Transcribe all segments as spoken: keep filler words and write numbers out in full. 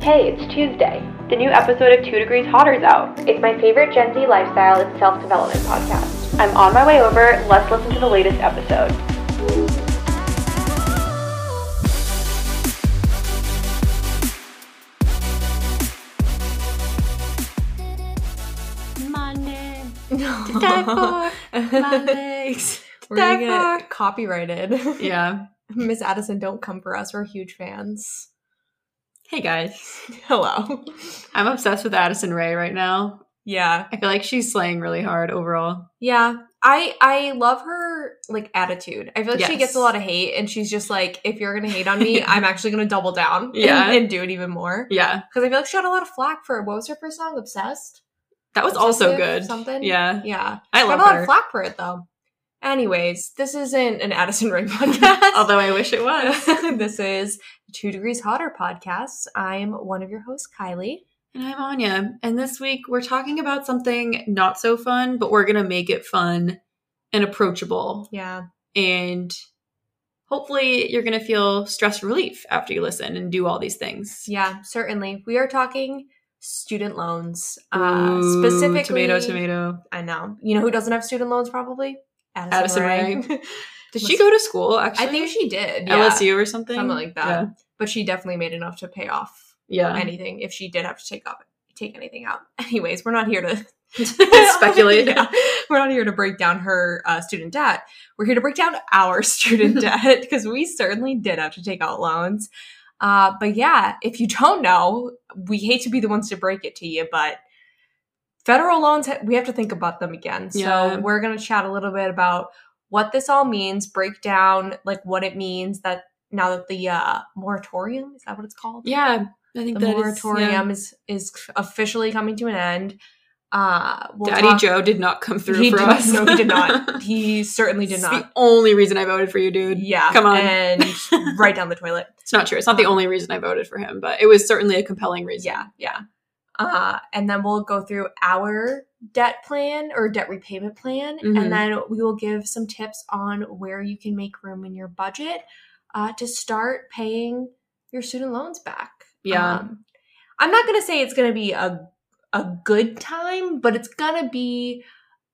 Hey, it's Tuesday. The new episode of Two Degrees Hotter's out. It's my favorite Gen Z lifestyle and self-development podcast. I'm on my way over. Let's listen to the latest episode. Monday. No. To die for. Mondays. We're going to get copyrighted. Yeah. Miss Addison, don't come for us. We're huge fans. Hey guys. Hello. I'm obsessed with Addison Rae right now. Yeah. I feel like she's slaying really hard overall. Yeah. I I love her like attitude. I feel like yes. she gets a lot of hate and she's just like, if you're going to hate on me, I'm actually going to double down yeah. and, and do it even more. Yeah. Because I feel like she got a lot of flack for, what was her first song? Obsessed? That was also good. Something? Yeah. Yeah. I she love got a lot her. Of flack for it though. Anyways, this isn't an Addison Rae podcast. Although I wish it was. This is Two Degrees Hotter podcast. I'm one of your hosts, Kylie. And I'm Anya. And this week we're talking about something not so fun, but we're going to make it fun and approachable. Yeah. And hopefully you're going to feel stress relief after you listen and do all these things. Yeah, certainly. We are talking student loans. Uh, Ooh, specifically. Tomato, tomato. I know. You know who doesn't have student loans probably? Addison, Addison Rae. Did she go to school, actually? I think she did. Yeah. L S U or something? Something like that. Yeah. But she definitely made enough to pay off yeah. anything if she did have to take, up, take anything out. Anyways, we're not here to speculate. Yeah. We're not here to break down her uh, student debt. We're here to break down our student debt because we certainly did have to take out loans. Uh, but yeah, if you don't know, we hate to be the ones to break it to you, but federal loans, we have to think about them again. So yeah. we're going to chat a little bit about what this all means, break down like what it means that now that the uh, moratorium, is that what it's called? Yeah, I think the that moratorium is, yeah. is is officially coming to an end. Uh, we'll Daddy talk- Joe did not come through he for did, us. No, he did not. He certainly did it's not. It's the only reason I voted for you, dude. Yeah. Come on. And right down the toilet. It's not true. It's not the only reason I voted for him, but it was certainly a compelling reason. Yeah, yeah. Uh, and then we'll go through our debt plan or debt repayment plan. Mm-hmm. And then we will give some tips on where you can make room in your budget uh, to start paying your student loans back. Yeah. Um, I'm not going to say it's going to be a a good time, but it's going to be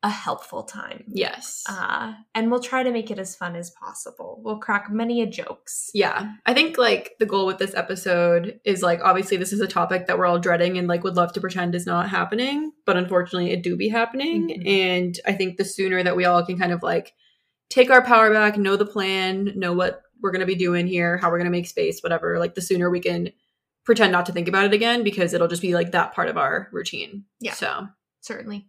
a helpful time. Yes. Uh, and we'll try to make it as fun as possible. We'll crack many a jokes. Yeah. I think like the goal with this episode is like, obviously this is a topic that we're all dreading and like would love to pretend is not happening, but unfortunately it do be happening. Mm-hmm. And I think the sooner that we all can kind of like take our power back, know the plan, know what we're going to be doing here, how we're going to make space, whatever, like the sooner we can pretend not to think about it again, because it'll just be like that part of our routine. Yeah. So certainly.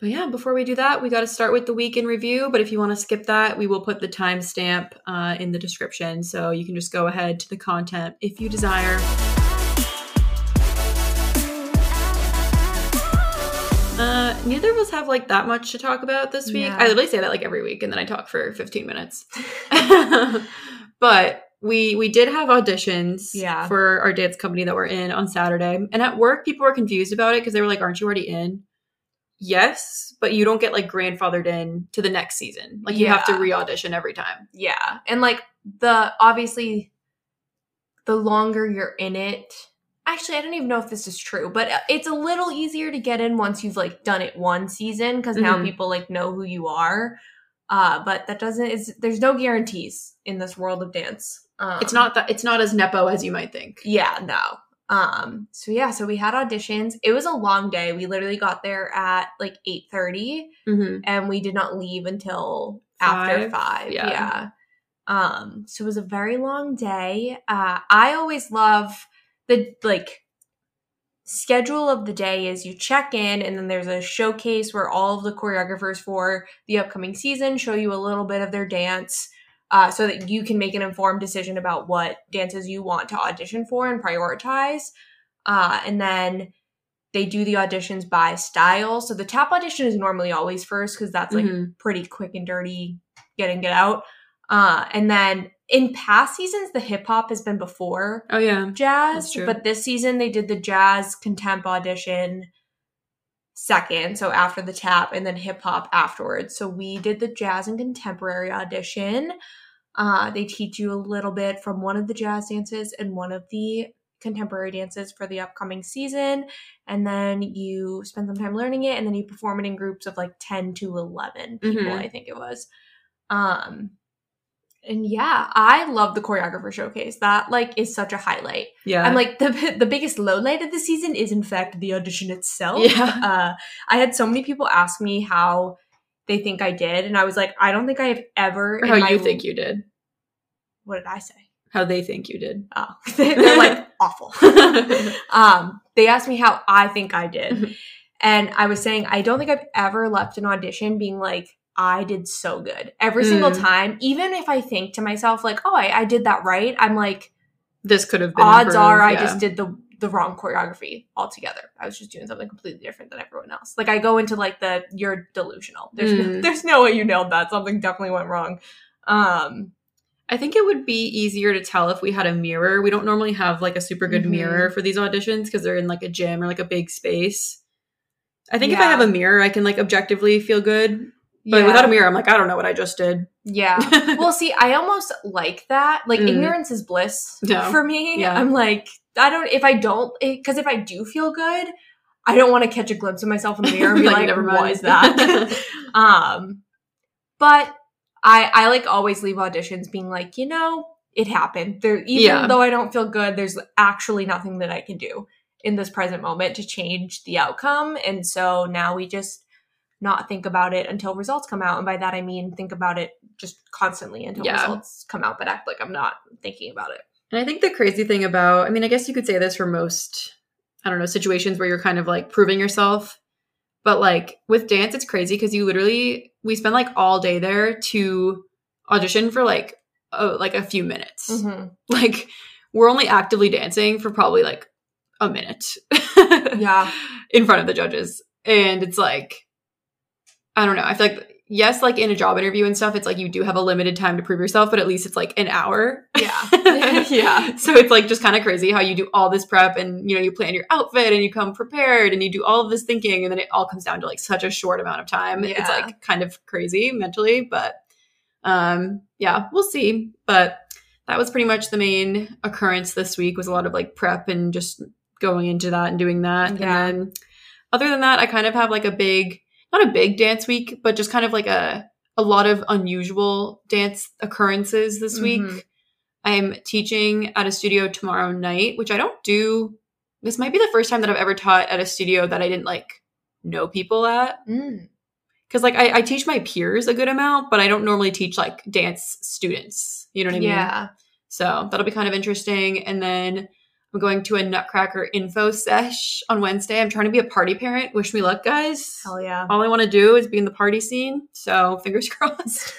But yeah, before we do that, we got to start with the week in review. But if you want to skip that, we will put the timestamp uh, in the description. So you can just go ahead to the content if you desire. Uh, neither of us have like that much to talk about this week. Yeah. I literally say that like every week and then I talk for fifteen minutes. But we we did have auditions yeah. for our dance company that we're in on Saturday. And at work, people were confused about it because they were like, aren't you already in? Yes, but you don't get like grandfathered in to the next season. Like you yeah. have to re-audition every time. Yeah. And like the obviously the longer you're in it, actually I don't even know if this is true, but it's a little easier to get in once you've like done it one season because mm-hmm. now people like know who you are. Uh, but that doesn't is there's no guarantees in this world of dance. Um, it's not that it's not as nepo as you might think. Yeah, no. Um, so yeah, so we had auditions. It was a long day. We literally got there at like eight thirty mm-hmm. and we did not leave until five? After five. Yeah. yeah. Um, so it was a very long day. Uh, I always love the like schedule of the day is you check in and then there's a showcase where all of the choreographers for the upcoming season show you a little bit of their dance. Uh, so that you can make an informed decision about what dances you want to audition for and prioritize. Uh, and then they do the auditions by style. So the tap audition is normally always first because that's like mm-hmm. pretty quick and dirty, get in, get out. Uh, and then in past seasons, the hip hop has been before oh, yeah. jazz. But this season they did the jazz contemp audition second, so after the tap, and then hip hop afterwards. So we did the jazz and contemporary audition. Uh, they teach you a little bit from one of the jazz dances and one of the contemporary dances for the upcoming season. And then you spend some time learning it, and then you perform it in groups of like ten to eleven people, mm-hmm. I think it was. Um, and yeah, I love the choreographer showcase. That like is such a highlight. Yeah. I'm like the the biggest low light of the season is in fact the audition itself. Yeah. Uh, I had so many people ask me how they think I did, and I was like, I don't think I have ever. Or how my... you think you did? What did I say? How they think you did? Oh, they're like awful. um, they asked me how I think I did, mm-hmm. and I was saying I don't think I've ever left an audition being like, I did so good. Every mm. single time, even if I think to myself, like, oh, I, I did that right, I'm like, this could have been odds improved, are I yeah. just did the the wrong choreography altogether. I was just doing something completely different than everyone else. Like, I go into, like, the, you're delusional. There's, mm. no, there's no way you nailed that. Something definitely went wrong. Um, I think it would be easier to tell if we had a mirror. We don't normally have, like, a super good mm-hmm. mirror for these auditions because they're in, like, a gym or, like, a big space. I think yeah. if I have a mirror, I can, like, objectively feel good. But yeah. without a mirror, I'm like, I don't know what I just did. Yeah. Well, see, I almost like that. Like, mm. ignorance is bliss no. for me. Yeah. I'm like, I don't, if I don't, because if I do feel good, I don't want to catch a glimpse of myself in the mirror and be like, like never mind. Was that? um, but I, I like always leave auditions being like, you know, it happened. There, even yeah. though I don't feel good, there's actually nothing that I can do in this present moment to change the outcome. And so now we just not think about it until results come out. And by that, I mean, think about it just constantly until yeah. results come out, but act like I'm not thinking about it. And I think the crazy thing about, I mean, I guess you could say this for most, I don't know, situations where you're kind of like proving yourself, but like with dance, it's crazy because you literally, we spend like all day there to audition for like, a, like a few minutes. Mm-hmm. Like we're only actively dancing for probably like a minute yeah, in front of the judges. And it's like, I don't know. I feel like, yes, like in a job interview and stuff, it's like you do have a limited time to prove yourself, but at least it's like an hour. Yeah. yeah. So it's like just kind of crazy how you do all this prep and, you know, you plan your outfit and you come prepared and you do all of this thinking and then it all comes down to like such a short amount of time. Yeah. It's like kind of crazy mentally, but um, yeah, we'll see. But that was pretty much the main occurrence this week was a lot of like prep and just going into that and doing that. Yeah. And then other than that, I kind of have like a big... not a big dance week, but just kind of like a, a lot of unusual dance occurrences this mm-hmm. week. I'm teaching at a studio tomorrow night, which I don't do. This might be the first time that I've ever taught at a studio that I didn't like know people at. Mm. Cause like I, I teach my peers a good amount, but I don't normally teach like dance students. You know what I mean? Yeah. So that'll be kind of interesting. And then I'm going to a Nutcracker info sesh on Wednesday. I'm trying to be a party parent. Wish me luck, guys. Hell yeah. All I want to do is be in the party scene. So fingers crossed.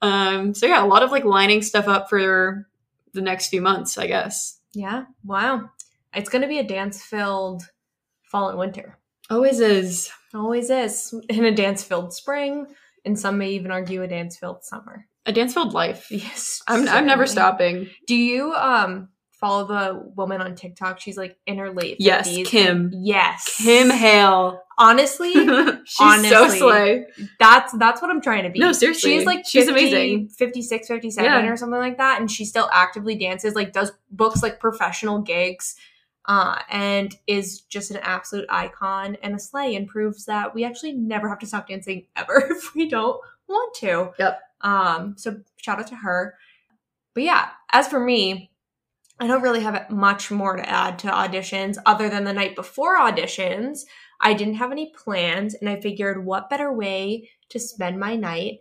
um, so yeah, a lot of like lining stuff up for the next few months, I guess. Yeah. Wow. It's going to be a dance-filled fall and winter. Always is. Always is. In a dance-filled spring. And some may even argue a dance-filled summer. A dance-filled life. Yes. I'm, certainly. I'm never stopping. Do you... um? Follow the woman on TikTok. She's like in her late fifties. Yes, Kim. Yes. Kim Hale. Honestly. She's honestly, so slay. That's that's what I'm trying to be. No, seriously. She's like fifty, she's amazing. fifty-six, fifty-seven yeah. or something like that. And she still actively dances, like does books like professional gigs, uh, and is just an absolute icon and a slay and proves that we actually never have to stop dancing ever if we don't want to. Yep. Um, so shout out to her. But yeah, as for me, I don't really have much more to add to auditions other than the night before auditions, I didn't have any plans and I figured what better way to spend my night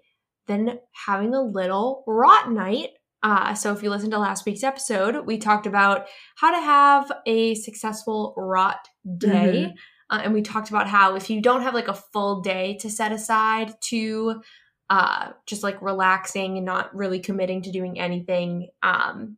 than having a little rot night. Uh, so if you listened to last week's episode, we talked about how to have a successful rot day. Mm-hmm. Uh, and we talked about how if you don't have like a full day to set aside to uh, just like relaxing and not really committing to doing anything, um,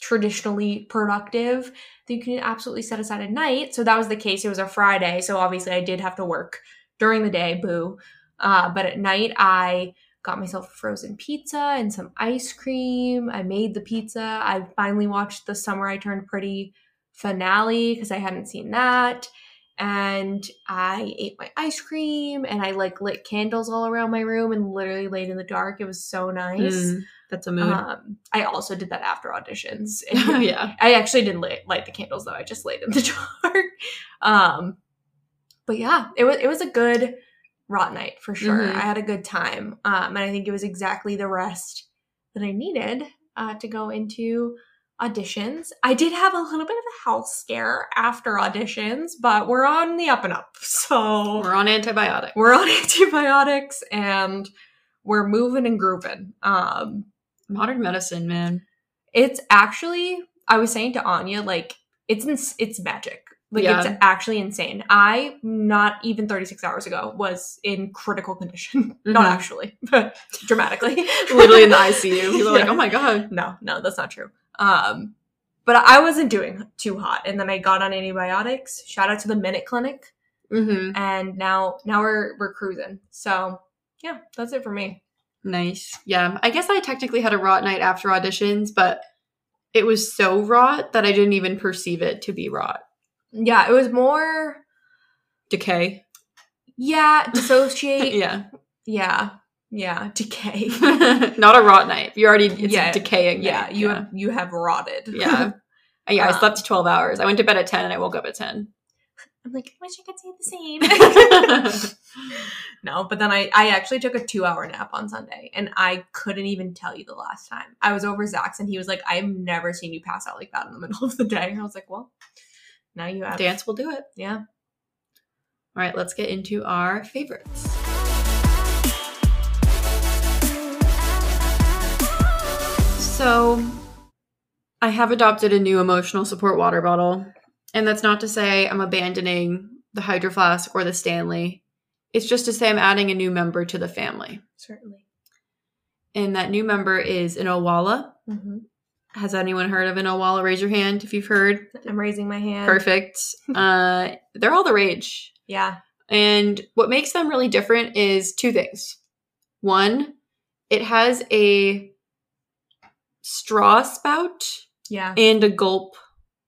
traditionally productive, that you can absolutely set aside at night. So that was the case. It was a Friday. So obviously I did have to work during the day, boo. Uh, but at night I got myself a frozen pizza and some ice cream. I made the pizza. I finally watched The Summer I Turned Pretty finale because I hadn't seen that. and I ate my ice cream and I like lit candles all around my room and literally laid in the dark. It was so nice. Mm, that's a mood. Um, I also did that after auditions. And yeah. I actually didn't light, light the candles though. I just laid in the dark. Um, but yeah, it was, it was a good rot night for sure. Mm-hmm. I had a good time. Um, and I think it was exactly the rest that I needed uh, to go into auditions. I did have a little bit of a health scare after auditions, but we're on the up and up. So we're on antibiotics. We're on antibiotics and we're moving and grooving. Um, Modern medicine, man. It's actually, I was saying to Anya, like it's, ins- it's magic. Like yeah. It's actually insane. I, not even thirty-six hours ago, was in critical condition. Mm-hmm. Not actually, but dramatically. Literally in the I C U. People yeah. are like, oh my God. No, no, that's not true. Um, but I wasn't doing too hot. And then I got on antibiotics. Shout out to the Minute Clinic. Mm-hmm. And now, now we're, we're cruising. So yeah, that's it for me. Nice. Yeah. I guess I technically had a rot night after auditions, but it was so rot that I didn't even perceive it to be rot. Yeah. It was more decay. Yeah. Dissociate. yeah. Yeah. Yeah, decay. Not a rot night. You already, it's yeah, decaying yeah, night. You yeah, have, you have rotted. Yeah. Yeah, um, I slept twelve hours. I went to bed at ten and I woke up at ten. I'm like, I wish I could say the same. No, but then I, I actually took a two-hour nap on Sunday, and I couldn't even tell you the last time. I was over Zach's, and he was like, I've never seen you pass out like that in the middle of the day. And I was like, well, now you have. Dance will do it. Yeah. All right, let's get into our favorites. So I have adopted a new emotional support water bottle, and that's not to say I'm abandoning the Hydro Flask or the Stanley. It's just to say I'm adding a new member to the family. Certainly. And that new member is an Owala. Mm-hmm. Has anyone heard of an Owala? Raise your hand if you've heard. I'm raising my hand. Perfect. uh, they're all the rage. Yeah. And what makes them really different is two things. One, it has a straw spout yeah and a gulp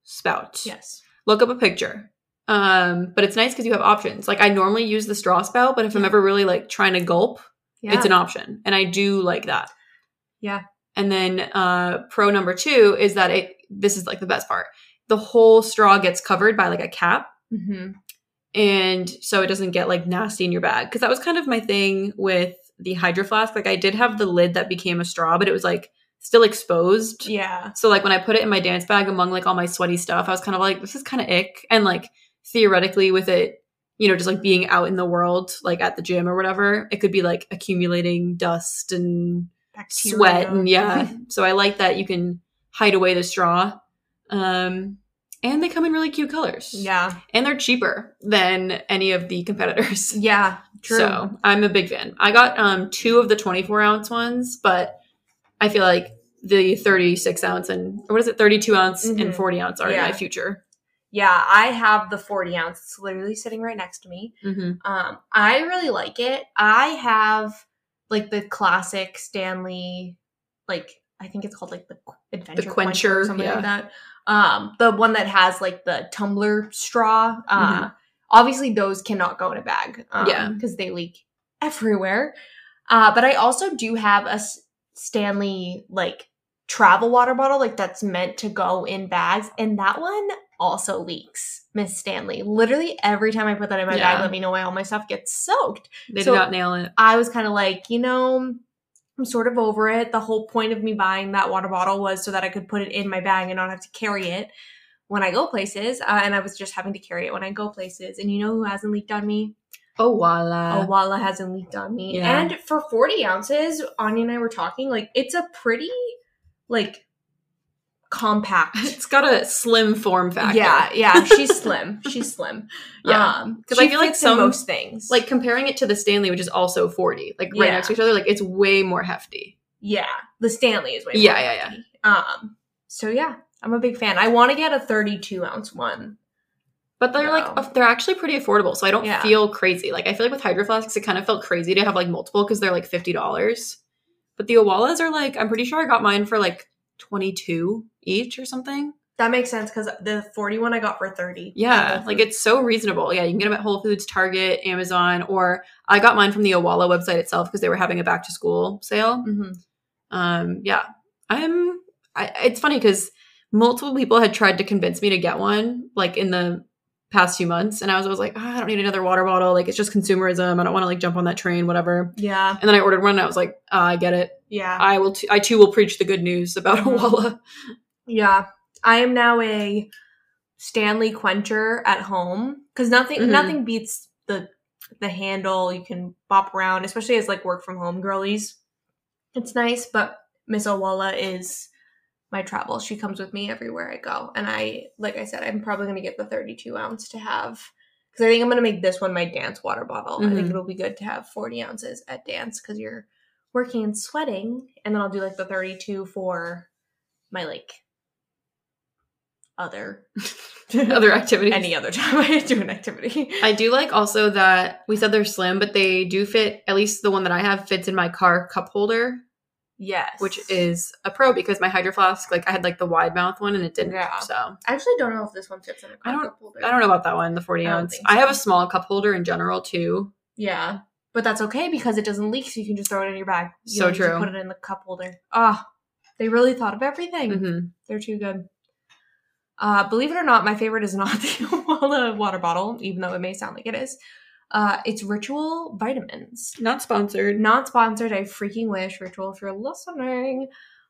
spout. Yes, look up a picture. Um but it's nice because you have options. Like I normally use the straw spout, but if yeah. I'm ever really like trying to gulp yeah. it's an option, and I do like that. Yeah. And then uh pro number two is that it this is like the best part, the whole straw gets covered by like a cap. Mm-hmm. And so it doesn't get like nasty in your bag, because that was kind of my thing with the Hydro Flask. Like I did have the lid that became a straw, but it was like still exposed. Yeah. So like when I put it in my dance bag among like all my sweaty stuff, I was kind of like, this is kind of ick. And like theoretically with it, you know, just like being out in the world, like at the gym or whatever, it could be like accumulating dust and bacteria. Sweat. And yeah. So I like that you can hide away the straw. Um, and they come in really cute colors. Yeah. And they're cheaper than any of the competitors. Yeah. True. So I'm a big fan. I got um two of the twenty-four ounce ones, but I feel like the thirty-six ounce and what is it, thirty-two ounce mm-hmm. and forty ounce are yeah. in my future. Yeah, I have the forty ounce. It's literally sitting right next to me. Mm-hmm. Um, I really like it. I have like the classic Stanley, like I think it's called like the Adventure the Quencher, Quencher or something yeah. like that. Um, the one that has like the tumbler straw. Uh, mm-hmm. Obviously, those cannot go in a bag. Um, yeah, because they leak everywhere. Uh, but I also do have a Stanley like travel water bottle, like that's meant to go in bags, and that one also leaks. Miss Stanley, literally every time I put that in my yeah. bag, let me know why all my stuff gets soaked. They so did not nail it. I was kind of like, you know, I'm sort of over it. The whole point of me buying that water bottle was so that I could put it in my bag and not have to carry it when I go places, uh, and I was just having to carry it when I go places. And you know who hasn't leaked on me? Owala. Owala hasn't leaked on me. Yeah. And for forty ounces, Anya and I were talking, like, it's a pretty, like, compact. It's got a slim form factor. Yeah, yeah. She's slim. She's slim. Yeah. Because um, I feel like some, most things. Like, comparing it to the Stanley, which is also forty, like, right yeah. next to each other, like, it's way more hefty. Yeah. The Stanley is way more yeah, yeah, hefty. Yeah, yeah, yeah. Um, so, yeah, I'm a big fan. I want to get a thirty-two ounce one. But they're, no. like, they're actually pretty affordable, so I don't yeah. feel crazy. Like, I feel like with Hydro Flasks, it kind of felt crazy to have, like, multiple because they're, like, fifty dollars. But the Owalas are, like, I'm pretty sure I got mine for, like, twenty-two each or something. That makes sense because the forty-one I got for thirty. Yeah, like it's so reasonable. Yeah, you can get them at Whole Foods, Target, Amazon, or I got mine from the Owala website itself because they were having a back to school sale. Mm-hmm. Um, yeah, I'm. I, it's funny because multiple people had tried to convince me to get one, like in the past few months, and I was always like, oh, I don't need another water bottle. Like it's just consumerism. I don't want to like jump on that train, whatever. Yeah. And then I ordered one, and I was like, oh, I get it. Yeah. I will. T- I too will preach the good news about mm-hmm. Owala. Yeah. I am now a Stanley quencher at home because nothing mm-hmm. nothing beats the the handle. You can bop around, especially as like work from home girlies. It's nice, but Miss Owala is my travel. She comes with me everywhere I go. And I, like I said, I'm probably going to get the thirty-two ounce to have because I think I'm going to make this one my dance water bottle. Mm-hmm. I think it'll be good to have forty ounces at dance because you're working and sweating. And then I'll do like the thirty-two for my like other other activities. Any other time I do an activity. I do like also that we said they're slim, but they do fit, at least the one that I have fits in my car cup holder. Yes. Which is a pro because my Hydro Flask, like I had like the wide mouth one and it didn't. Yeah. So I actually don't know if this one fits in a car I don't, cup holder. I don't know about that one, the forty ounce. I, so. I have a small cup holder in general too. Yeah. But that's okay because it doesn't leak, so you can just throw it in your bag. You so true. Put it in the cup holder. Ah, oh, they really thought of everything. Mm-hmm. They're too good. Uh, believe it or not, my favorite is not the Owala water bottle, even though it may sound like it is. Uh, it's Ritual Vitamins. Not sponsored. Not sponsored. I freaking wish, Ritual, if you're listening.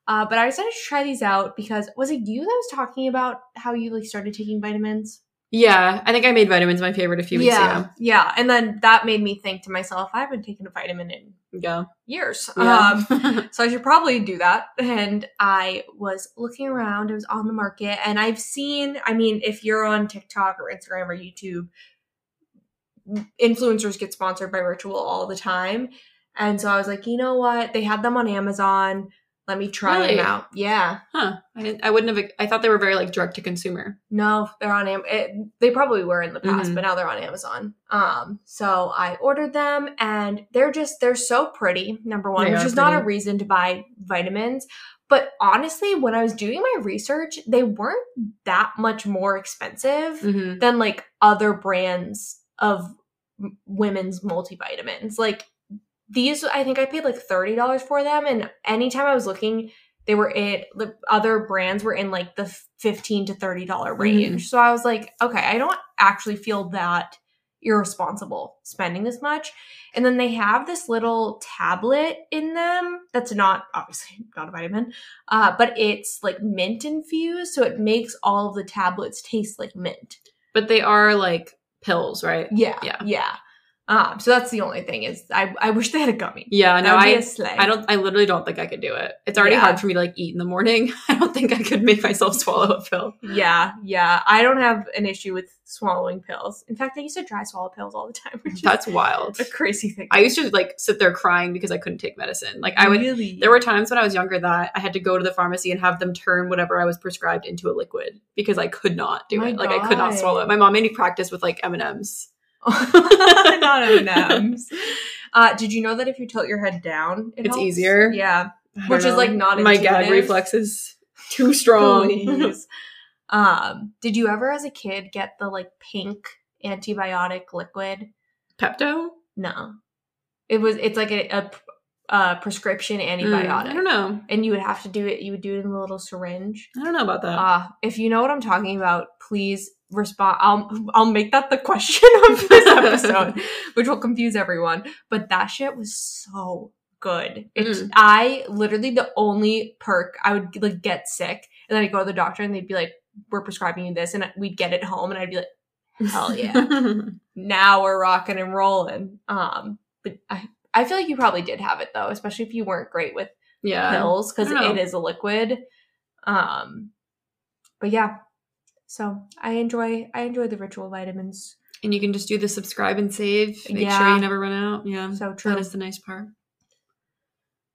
Uh, but I decided to try these out because, was it you that was talking about how you like started taking vitamins? Yeah. I think I made vitamins my favorite a few weeks yeah, ago. Yeah. And then that made me think to myself, I haven't taken a vitamin in yeah. years. Yeah. Um, so I should probably do that. And I was looking around. It was on the market. And I've seen, I mean, if you're on TikTok or Instagram or YouTube, influencers get sponsored by Ritual all the time. And so I was like, you know what? They had them on Amazon. Let me try really? them out. Yeah. Huh. I didn't, I wouldn't have, I thought they were very like direct to consumer. No, they're on Amazon. They probably were in the past, mm-hmm. but now they're on Amazon. Um, so I ordered them and they're just, they're so pretty. Number one, they which is pretty. Not a reason to buy vitamins, but honestly, when I was doing my research, they weren't that much more expensive mm-hmm. than like other brands of m- women's multivitamins. Like, these, I think I paid like thirty dollars for them. And anytime I was looking, they were in, the other brands were in like the fifteen to thirty dollars range. Mm. So I was like, okay, I don't actually feel that irresponsible spending this much. And then they have this little tablet in them that's not, obviously not a vitamin, uh, but it's like mint infused. So it makes all of the tablets taste like mint. But they are like pills, right? Yeah. Yeah. Yeah. Um, so that's the only thing is I, I wish they had a gummy. Yeah, no, I, I don't, I literally don't think I could do it. It's already yeah. hard for me to like eat in the morning. I don't think I could make myself swallow a pill. Yeah. Yeah. I don't have an issue with swallowing pills. In fact, I used to dry swallow pills all the time. Which that's is wild. A crazy thing. I used to like sit there crying because I couldn't take medicine. Like I would, really? There were times when I was younger that I had to go to the pharmacy and have them turn whatever I was prescribed into a liquid because I could not do My it. God. Like I could not swallow it. My mom made me practice with like M and M's. Not M and M's. Uh, did you know that if you tilt your head down, it it's helps? Easier? Yeah, which know. Is like not my intuitive. Gag reflex is too strong. um, did you ever, as a kid, get the like pink antibiotic liquid? Pepto? No, it was. It's like a, a, a prescription antibiotic. Mm, I don't know. And you would have to do it. You would do it in a little syringe. I don't know about that. Uh, if you know what I'm talking about, please. Respond. I'll I'll make that the question of this episode, which will confuse everyone. But that shit was so good. It's mm. I literally the only perk I would like get sick, and then I go to the doctor, and they'd be like, "We're prescribing you this," and we'd get it home, and I'd be like, "Hell yeah, now we're rocking and rolling." Um, but I I feel like you probably did have it though, especially if you weren't great with yeah. pills because it is a liquid. Um, but yeah. So I enjoy I enjoy the Ritual vitamins. And you can just do the subscribe and save. Make yeah. sure you never run out. Yeah. So true. That is the nice part.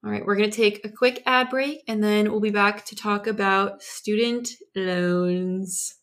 All right. We're going to take a quick ad break and then we'll be back to talk about student loans.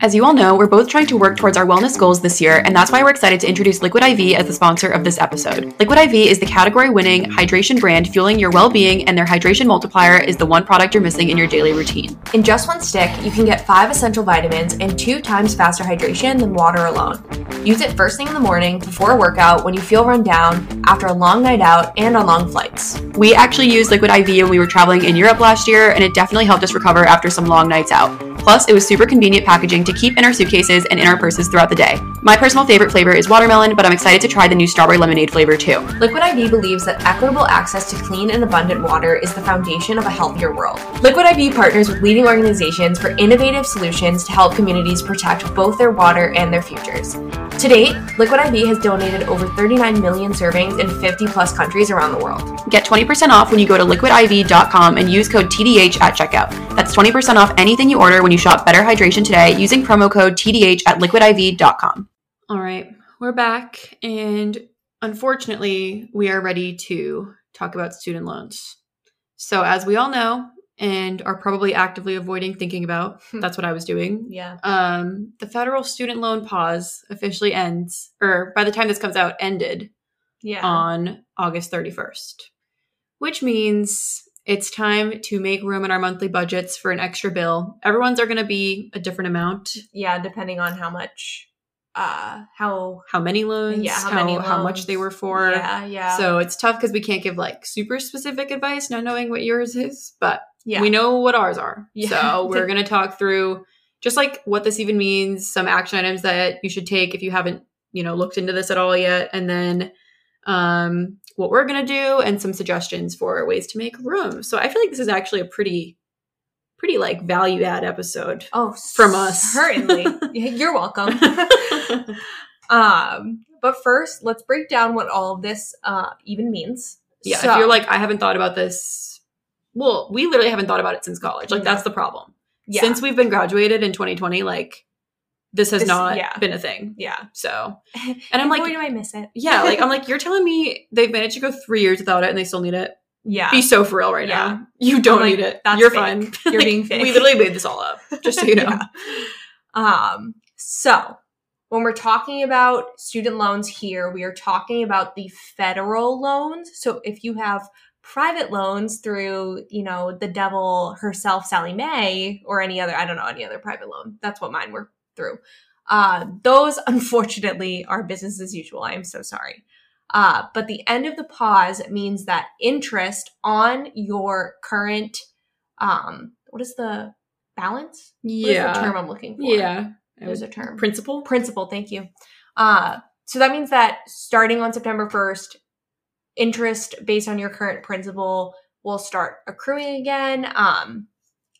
As you all know, we're both trying to work towards our wellness goals this year, and that's why we're excited to introduce Liquid I V as the sponsor of this episode. Liquid I V is the category-winning hydration brand fueling your well-being, and their hydration multiplier is the one product you're missing in your daily routine. In just one stick, you can get five essential vitamins and two times faster hydration than water alone. Use it first thing in the morning, before a workout, when you feel run down, after a long night out, and on long flights. We actually used Liquid I V when we were traveling in Europe last year, and it definitely helped us recover after some long nights out. Plus, it was super convenient packaging to keep in our suitcases and in our purses throughout the day. My personal favorite flavor is watermelon, but I'm excited to try the new strawberry lemonade flavor too. Liquid I V believes that equitable access to clean and abundant water is the foundation of a healthier world. Liquid I V partners with leading organizations for innovative solutions to help communities protect both their water and their futures. To date, Liquid I V has donated over thirty-nine million servings in fifty plus countries around the world. Get twenty percent off when you go to liquid I V dot com and use code T D H at checkout. That's twenty percent off anything you order when you shop Better Hydration today using promo code T D H at liquid I V dot com. All right, we're back, and unfortunately, we are ready to talk about student loans. So as we all know, and are probably actively avoiding thinking about, that's what I was doing. Yeah. Um, the federal student loan pause officially ends, or by the time this comes out, ended yeah. on August thirty-first, which means it's time to make room in our monthly budgets for an extra bill. Everyone's are going to be a different amount. Yeah, depending on how much, uh, how how many loans, yeah, how, how many, loans. how much they were for. Yeah, yeah. So it's tough because we can't give like super specific advice, not knowing what yours is, but yeah. we know what ours are. Yeah. So we're going to talk through just like what this even means, some action items that you should take if you haven't, you know, looked into this at all yet, and then um what we're gonna do and some suggestions for ways to make room. So I feel like this is actually a pretty pretty like value add episode oh from us. Certainly. You're welcome. um but first, let's break down what all of this uh even means. Yeah, so, if you're like, I haven't thought about this, well, we literally haven't thought about it since college. Like, yeah. that's the problem. Yeah. Since we've been graduated in twenty twenty, like This has this, not yeah. been a thing. Yeah. So, and I'm like, boy, do I miss it? Yeah. Like, I'm like, you're telling me they've managed to go three years without it and they still need it. Yeah. Be so for real right yeah. now. You don't like, need it. That's you're fake. Fine. You're like, being fake. We literally made this all up, just so you know. yeah. Um. So when we're talking about student loans here, we are talking about the federal loans. So if you have private loans through, you know, the devil herself, Sally Mae, or any other, I don't know, any other private loan. That's what mine were. Through. Uh, those, unfortunately, are business as usual. I am so sorry. Uh, but the end of the pause means that interest on your current, um, what is the balance? Yeah. What is the term I'm looking for? Yeah. There's a term. Principal? Principal, thank you. Uh, so that means that starting on September first, interest based on your current principal will start accruing again. Um,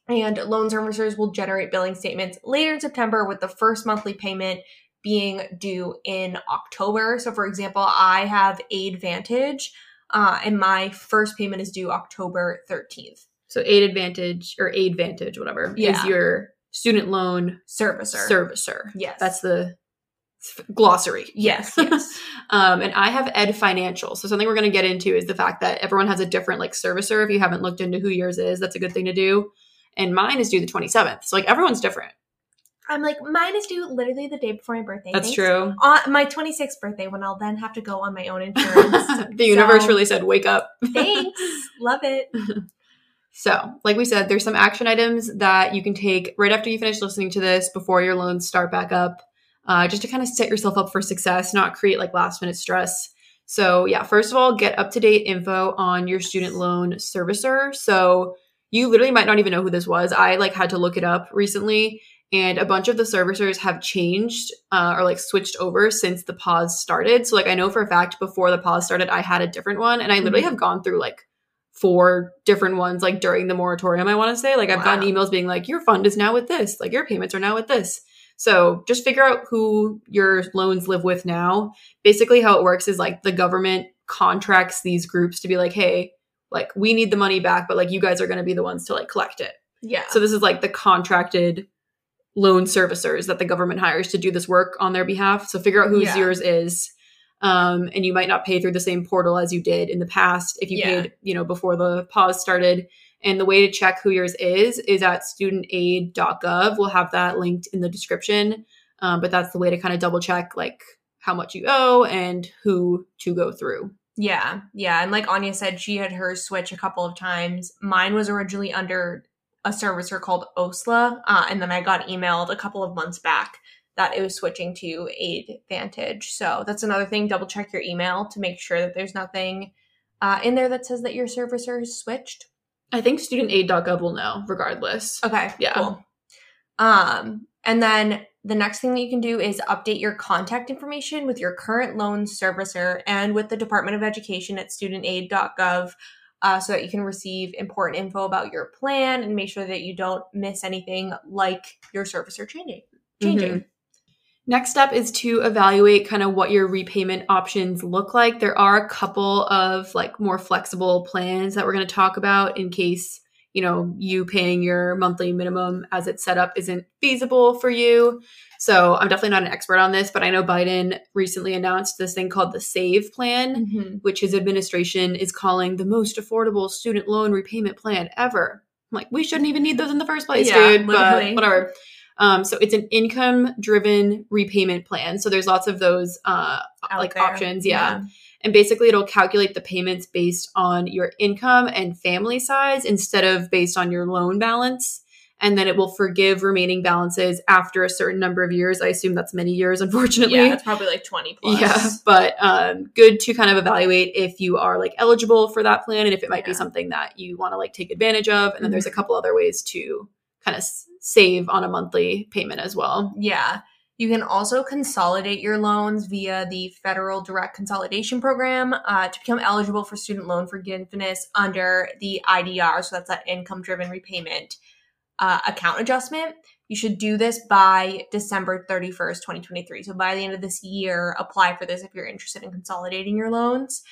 And loan servicers will generate billing statements later in September, with the first monthly payment being due in October. So, for example, I have AidVantage, uh, and my first payment is due October thirteenth. So, AidVantage or AidVantage, whatever, yeah. is your student loan servicer. Servicer. Yes. That's the glossary. Yes. yes. Um, and I have Ed Financial. So something we're going to get into is the fact that everyone has a different like servicer. If you haven't looked into who yours is, that's a good thing to do. And mine is due the twenty-seventh. So, like, everyone's different. I'm like, mine is due literally the day before my birthday. That's Thanks. True. On my twenty-sixth birthday, when I'll then have to go on my own insurance. The so, universe really said, wake up. Thanks. Love it. So, like we said, there's some action items that you can take right after you finish listening to this, before your loans start back up, uh, just to kind of set yourself up for success, not create, like, last-minute stress. So, yeah, first of all, get up-to-date info on your student loan servicer. So, you literally might not even know who this was. I like had to look it up recently, and a bunch of the servicers have changed uh, or like switched over since the pause started. So like I know for a fact before the pause started, I had a different one, and I literally mm-hmm. have gone through like four different ones like during the moratorium, I want to say. Like I've wow. gotten emails being like, your fund is now with this. Like your payments are now with this. So just figure out who your loans live with now. Basically how it works is like the government contracts these groups to be like, hey, like, we need the money back, but, like, you guys are going to be the ones to, like, collect it. Yeah. So this is, like, the contracted loan servicers that the government hires to do this work on their behalf. So figure out whose yeah. yours is. Um, and you might not pay through the same portal as you did in the past if you yeah. paid, you know, before the pause started. And the way to check who yours is is at student aid dot gov. We'll have that linked in the description. Um, but that's the way to kind of double check like how much you owe and who to go through. Yeah. Yeah. And like Anya said, she had hers switch a couple of times. Mine was originally under a servicer called Osla. Uh, and then I got emailed a couple of months back that it was switching to AidVantage. So that's another thing. Double check your email to make sure that there's nothing uh, in there that says that your servicer has switched. I think student aid dot gov will know regardless. Okay. Yeah. Cool. Um, and then the next thing that you can do is update your contact information with your current loan servicer and with the Department of Education at student aid dot gov uh, so that you can receive important info about your plan and make sure that you don't miss anything like your servicer changing. changing. Mm-hmm. Next step is to evaluate kind of what your repayment options look like. There are a couple of like more flexible plans that we're going to talk about in case, you know, you paying your monthly minimum as it's set up isn't feasible for you. So I'm definitely not an expert on this, but I know Biden recently announced this thing called the SAVE plan, mm-hmm. which his administration is calling the most affordable student loan repayment plan ever. I'm like, we shouldn't even need those in the first place, yeah, dude, literally. But whatever. Um, so it's an income-driven repayment plan. So there's lots of those uh, like there. options. Yeah. yeah. And basically it'll calculate the payments based on your income and family size instead of based on your loan balance. And then it will forgive remaining balances after a certain number of years. I assume that's many years, unfortunately. Yeah, it's probably like twenty plus. Yeah, but um, good to kind of evaluate if you are like eligible for that plan and if it might yeah. be something that you want to like take advantage of. And then mm-hmm. there's a couple other ways to kind of save on a monthly payment as well. Yeah. You can also consolidate your loans via the Federal Direct Consolidation Program uh, to become eligible for student loan forgiveness under the I D R. So that's that income-driven repayment uh, account adjustment. You should do this by December thirty-first, twenty twenty-three. So by the end of this year, apply for this if you're interested in consolidating your loans.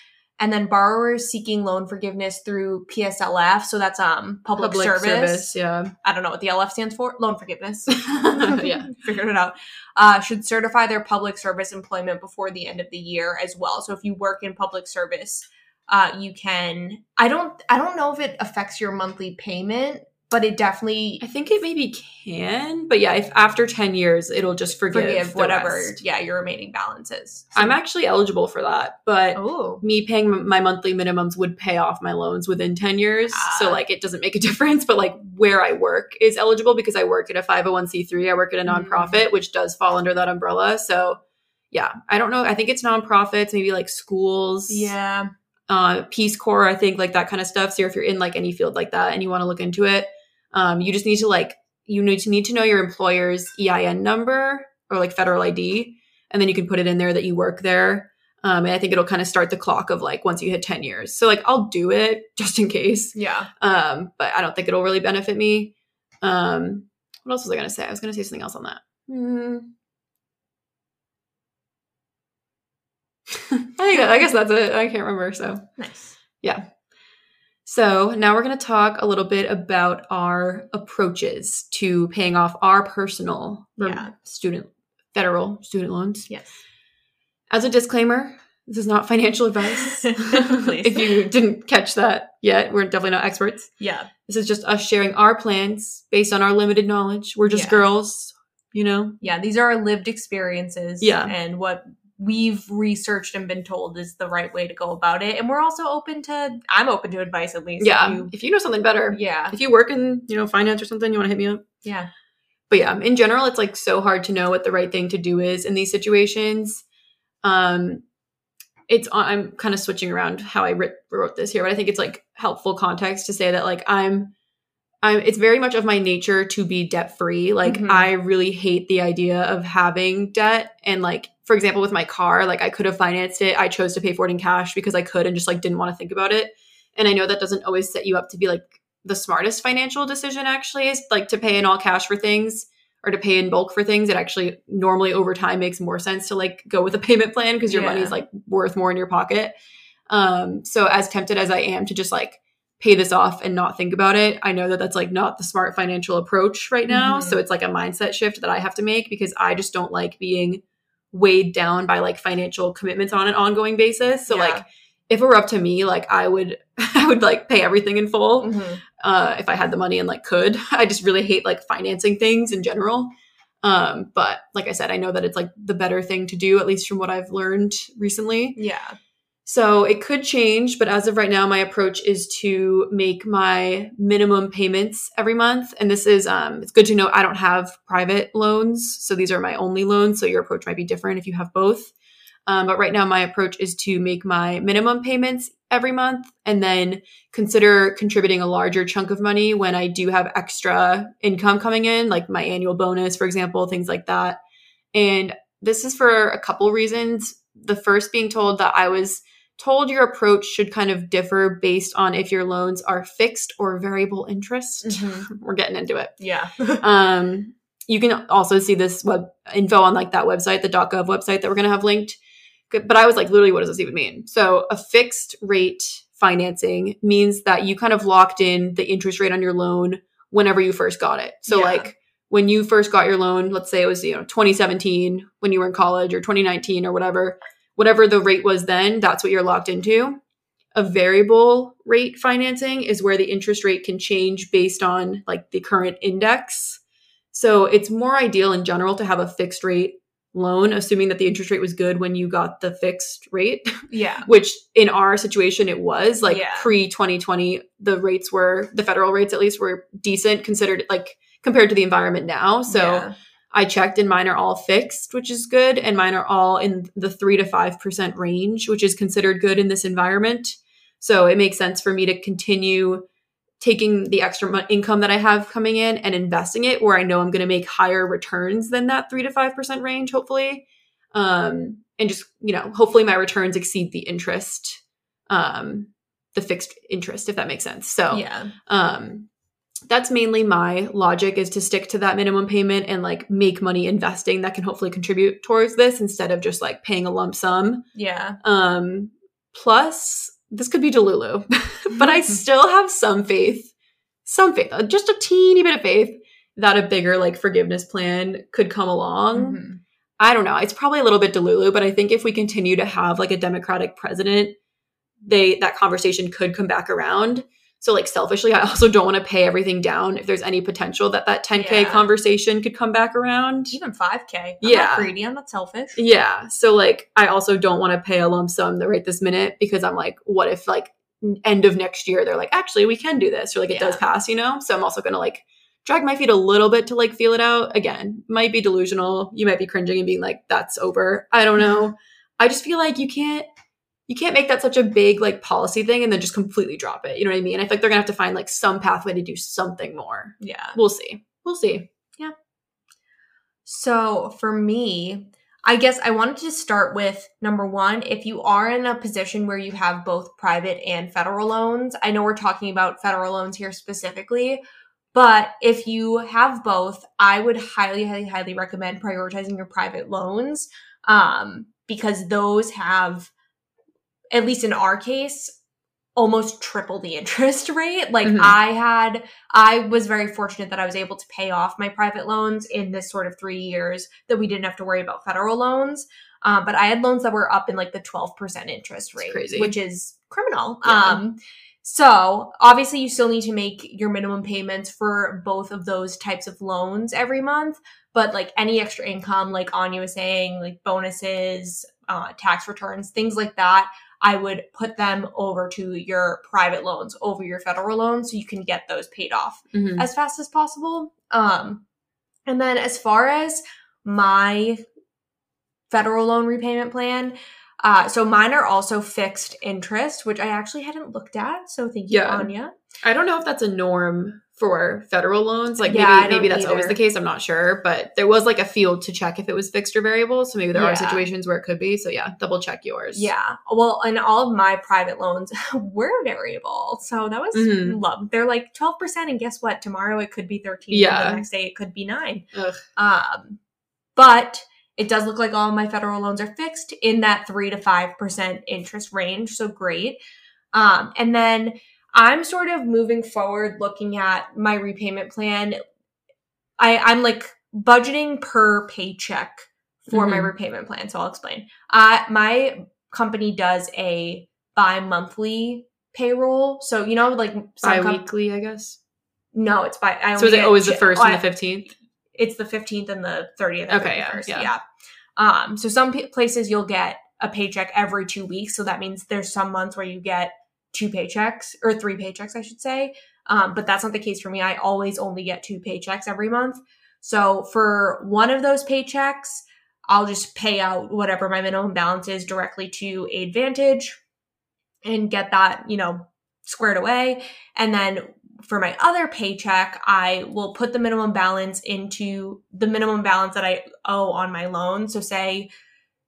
And then borrowers seeking loan forgiveness through P S L F. So that's um public, public service. service. Yeah. I don't know what the L F stands for. Loan forgiveness. yeah. Figured it out. Uh, should certify their public service employment before the end of the year as well. So if you work in public service, uh, you can, I don't, I don't know if it affects your monthly payment, but it definitely, I think it maybe can, but yeah, if after ten years, it'll just forgive, forgive whatever, rest. yeah, your remaining balances. So. I'm actually eligible for that, but Ooh. me paying my monthly minimums would pay off my loans within ten years. Uh, so like, it doesn't make a difference, but like where I work is eligible because I work at a five oh one c three. I work at a nonprofit, mm-hmm. which does fall under that umbrella. So yeah, I don't know. I think it's nonprofits, maybe like schools. Yeah. Uh, Peace Corps, I think like that kind of stuff. So if you're in like any field like that and you want to look into it, Um, you just need to like, you need to need to know your employer's E I N number or like federal I D, and then you can put it in there that you work there. Um, and I think it'll kind of start the clock of like, once you hit ten years. So like, I'll do it just in case. Yeah. Um, but I don't think it'll really benefit me. Um, what else was I going to say? I was going to say something else on that. Mm-hmm. I think that, I guess that's it. I can't remember. So nice. Yeah. So now we're going to talk a little bit about our approaches to paying off our personal yeah. student, federal student loans. Yes. As a disclaimer, this is not financial advice. If you didn't catch that yet, we're definitely not experts. Yeah. This is just us sharing our plans based on our limited knowledge. We're just yeah. girls, you know? Yeah. These are our lived experiences. Yeah. And what we've researched and been told is the right way to go about it. And we're also open to, I'm open to advice at least. Yeah. If you, if you know something better. Yeah. If you work in, you know, finance or something, you want to hit me up. Yeah. But yeah, in general, it's like so hard to know what the right thing to do is in these situations. Um, it's, I'm kind of switching around how I writ, wrote this here, but I think it's like helpful context to say that like, I'm, I'm, it's very much of my nature to be debt free. Like mm-hmm. I really hate the idea of having debt and like, for example, with my car, like I could have financed it. I chose to pay for it in cash because I could and just like didn't want to think about it. And I know that doesn't always set you up to be like the smartest financial decision actually is like to pay in all cash for things or to pay in bulk for things. It actually normally over time makes more sense to like go with a payment plan because your yeah. money is like worth more in your pocket. Um, so as tempted as I am to just like pay this off and not think about it, I know that that's like not the smart financial approach right now. Mm-hmm. So it's like a mindset shift that I have to make because I just don't like being weighed down by like financial commitments on an ongoing basis. So yeah. like if it were up to me, like I would, I would like pay everything in full mm-hmm. uh, if I had the money and like could. I just really hate like financing things in general. Um, but like I said, I know that it's like the better thing to do, at least from what I've learned recently. Yeah. So it could change, but as of right now, my approach is to make my minimum payments every month. And this is, um, it's good to know I don't have private loans. So these are my only loans. So your approach might be different if you have both. Um, but right now my approach is to make my minimum payments every month and then consider contributing a larger chunk of money when I do have extra income coming in, like my annual bonus, for example, things like that. And this is for a couple reasons. The first being told that I was told your approach should kind of differ based on if your loans are fixed or variable interest. Mm-hmm. We're getting into it. Yeah. um, you can also see this web info on like that website, the .gov website that we're going to have linked. But I was like, literally, what does this even mean? So a fixed rate financing means that you kind of locked in the interest rate on your loan whenever you first got it. So yeah. like when you first got your loan, let's say it was, you know, twenty seventeen when you were in college or twenty nineteen or whatever, whatever the rate was then, that's what you're locked into. A variable rate financing is where the interest rate can change based on like the current index. So it's more ideal in general to have a fixed rate loan, assuming that the interest rate was good when you got the fixed rate. Yeah. Which in our situation, it was like yeah. pre twenty twenty, the rates were, the federal rates at least were decent considered like compared to the environment now. So yeah. I checked and mine are all fixed, which is good. And mine are all in the three to five percent range, which is considered good in this environment. So it makes sense for me to continue taking the extra income that I have coming in and investing it where I know I'm going to make higher returns than that three to five percent range, hopefully. Um, and just, you know, hopefully my returns exceed the interest, um, the fixed interest, if that makes sense. So yeah. um, that's mainly my logic is to stick to that minimum payment and like make money investing that can hopefully contribute towards this instead of just like paying a lump sum. Yeah. Um, plus... This could be Delulu, but I still have some faith, some faith, just a teeny bit of faith that a bigger like forgiveness plan could come along. Mm-hmm. I don't know. It's probably a little bit Delulu, but I think if we continue to have like a Democratic president, they that conversation could come back around. So like selfishly, I also don't want to pay everything down if there's any potential that that ten K yeah. conversation could come back around. Even five K. I'm yeah. not greedy. I'm not selfish. Yeah. So like I also don't want to pay a lump sum right this minute because I'm like, what if like end of next year, they're like, actually, we can do this. Or like it yeah. does pass, you know? So I'm also going to like drag my feet a little bit to like feel it out. Again, might be delusional. You might be cringing and being like, that's over. I don't know. I just feel like you can't. You can't make that such a big like policy thing and then just completely drop it. You know what I mean? I feel like they're gonna have to find like some pathway to do something more. Yeah. We'll see. We'll see. Yeah. So for me, I guess I wanted to start with number one, if you are in a position where you have both private and federal loans, I know we're talking about federal loans here specifically, but if you have both, I would highly, highly, highly recommend prioritizing your private loans um, because those have, at least in our case, almost triple the interest rate. Like mm-hmm. I had, I was very fortunate that I was able to pay off my private loans in this sort of three years that we didn't have to worry about federal loans. Um, but I had loans that were up in like the twelve percent interest rate, which is criminal. Yeah. Um, so obviously you still need to make your minimum payments for both of those types of loans every month. But like any extra income, like Anya was saying, like bonuses, uh, tax returns, things like that, I would put them over to your private loans, over your federal loans, so you can get those paid off mm-hmm. as fast as possible. Um, and then as far as my federal loan repayment plan, uh, so mine are also fixed interest, which I actually hadn't looked at. So thank you, yeah. Anya. I don't know if that's a norm for federal loans. Like yeah, maybe maybe that's either. Always the case. I'm not sure. But there was like a field to check if it was fixed or variable. So maybe there yeah. are situations where it could be. So yeah, double check yours. Yeah. Well, and all of my private loans were variable. So that was mm-hmm. love. They're like twelve percent. And guess what? Tomorrow it could be thirteen. Yeah. And the next day it could be nine. Ugh. Um, but it does look like all of my federal loans are fixed in that three to five percent interest range. So great. Um, and then I'm sort of moving forward looking at my repayment plan. I, I'm like budgeting per paycheck for mm-hmm. my repayment plan. So I'll explain. Uh, my company does a bi-monthly payroll. So, you know, like bi-weekly, com- I guess. No, it's by. I so is it always the first oh, and the fifteenth? It's the fifteenth and the thirtieth. And okay, thirty-first, yeah, yeah. yeah. Um, so some p- places you'll get a paycheck every two weeks. So that means there's some months where you get two paychecks or three paychecks, I should say. Um, but that's not the case for me. I always only get two paychecks every month. So for one of those paychecks, I'll just pay out whatever my minimum balance is directly to AidVantage and get that, you know, squared away. And then for my other paycheck, I will put the minimum balance into the minimum balance that I owe on my loan. So say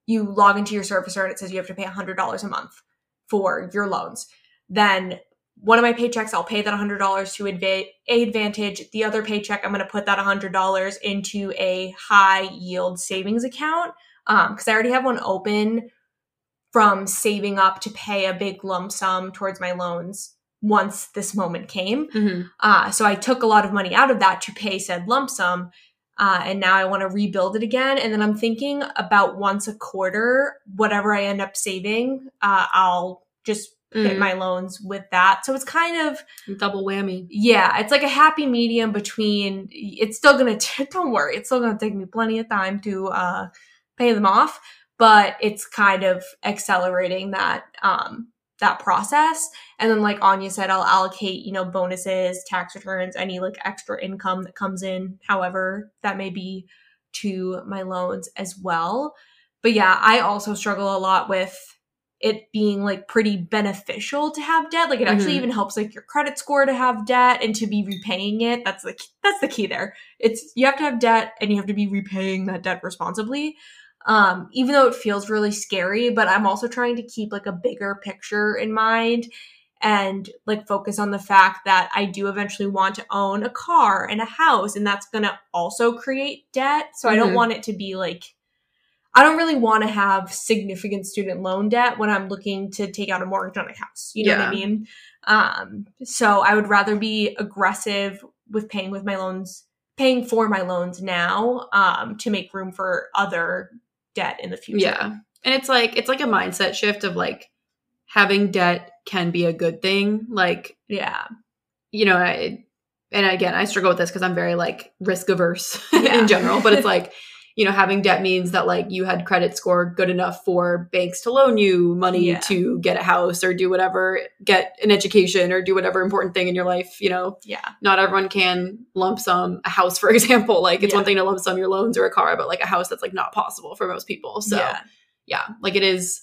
you log into your servicer and it says you have to pay one hundred dollars a month for your loans. Then one of my paychecks, I'll pay that one hundred dollars to Adva- AidVantage. The other paycheck, I'm going to put that one hundred dollars into a high yield savings account because um, I already have one open from saving up to pay a big lump sum towards my loans once this moment came. Mm-hmm. Uh, so I took a lot of money out of that to pay said lump sum. Uh, and now I want to rebuild it again. And then I'm thinking about once a quarter, whatever I end up saving, uh, I'll just mm. hit my loans with that. So it's kind of double whammy. Yeah. It's like a happy medium between, it's still going to, don't worry, it's still going to take me plenty of time to uh, pay them off, but it's kind of accelerating that, um, that process. And then like Anya said, I'll allocate, you know, bonuses, tax returns, any like extra income that comes in, however that may be, to my loans as well. But yeah, I also struggle a lot with it being like pretty beneficial to have debt. Like it actually mm-hmm. even helps like your credit score to have debt and to be repaying it. That's the key. That's the key there. It's you have to have debt and you have to be repaying that debt responsibly. Um, even though it feels really scary, but I'm also trying to keep like a bigger picture in mind and like focus on the fact that I do eventually want to own a car and a house, and that's going to also create debt. So mm-hmm. I don't want it to be like, I don't really want to have significant student loan debt when I'm looking to take out a mortgage on a house. You know yeah. what I mean? Um, so I would rather be aggressive with paying with my loans, paying for my loans now, um, to make room for other debt in the future. Yeah. And it's like, it's like a mindset shift of like having debt can be a good thing. Like, yeah, you know, I, and again, I struggle with this cause I'm very like risk averse yeah. in general, but it's like, you know, having debt means that like you had credit score good enough for banks to loan you money yeah. to get a house or do whatever, get an education or do whatever important thing in your life. You know, yeah, not everyone can lump sum a house, for example. Like it's yeah. one thing to lump sum your loans or a car, but like a house, that's like not possible for most people. So yeah. yeah, like it is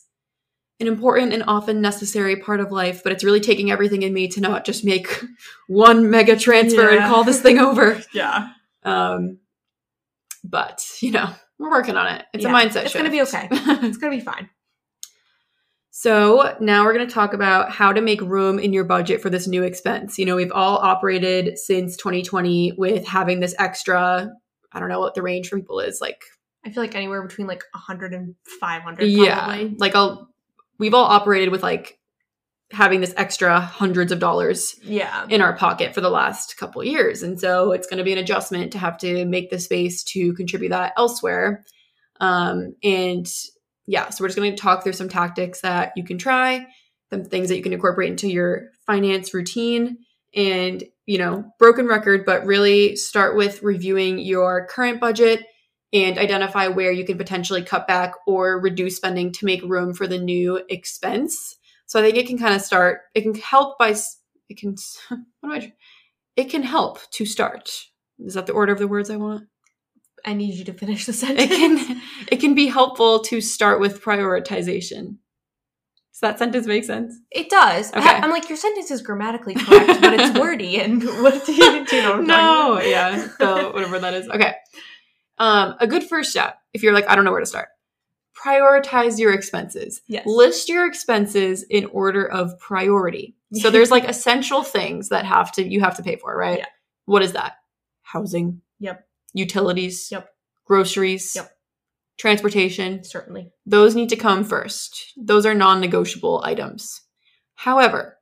an important and often necessary part of life, but it's really taking everything in me to not just make one mega transfer yeah. and call this thing over. yeah. Um, But, you know, we're working on it. It's yeah, a mindset it's shift. It's going to be okay. It's going to be fine. So now we're going to talk about how to make room in your budget for this new expense. You know, we've all operated since twenty twenty with having this extra, I don't know what the range for people is. Like, I feel like anywhere between like one hundred and five hundred probably. Yeah. Like I'll, we've all operated with like having this extra hundreds of dollars yeah. in our pocket for the last couple of years. And so it's going to be an adjustment to have to make the space to contribute that elsewhere. Um, and yeah, so we're just going to talk through some tactics that you can try, some things that you can incorporate into your finance routine, and, you know, broken record, but really start with reviewing your current budget and identify where you can potentially cut back or reduce spending to make room for the new expense. So I think it can kind of start, it can help by, it can, what do I, it can help to start. Is that the order of the words I want? I need you to finish the sentence. It can, it can be helpful to start with prioritization. Does that sentence make sense? It does. Okay. I, I'm like, your sentence is grammatically correct, but it's wordy. And what do you, do you know what I'm No, talking about? Yeah. So whatever that is. Okay. Um, a good first step, if you're like, I don't know where to start. Prioritize your expenses. Yes. List your expenses in order of priority. So there's like essential things that have to you have to pay for, right? Yeah. What is that? Housing. Yep. Utilities. Yep. Groceries. Yep. Transportation. Certainly. Those need to come first. Those are non-negotiable items. However,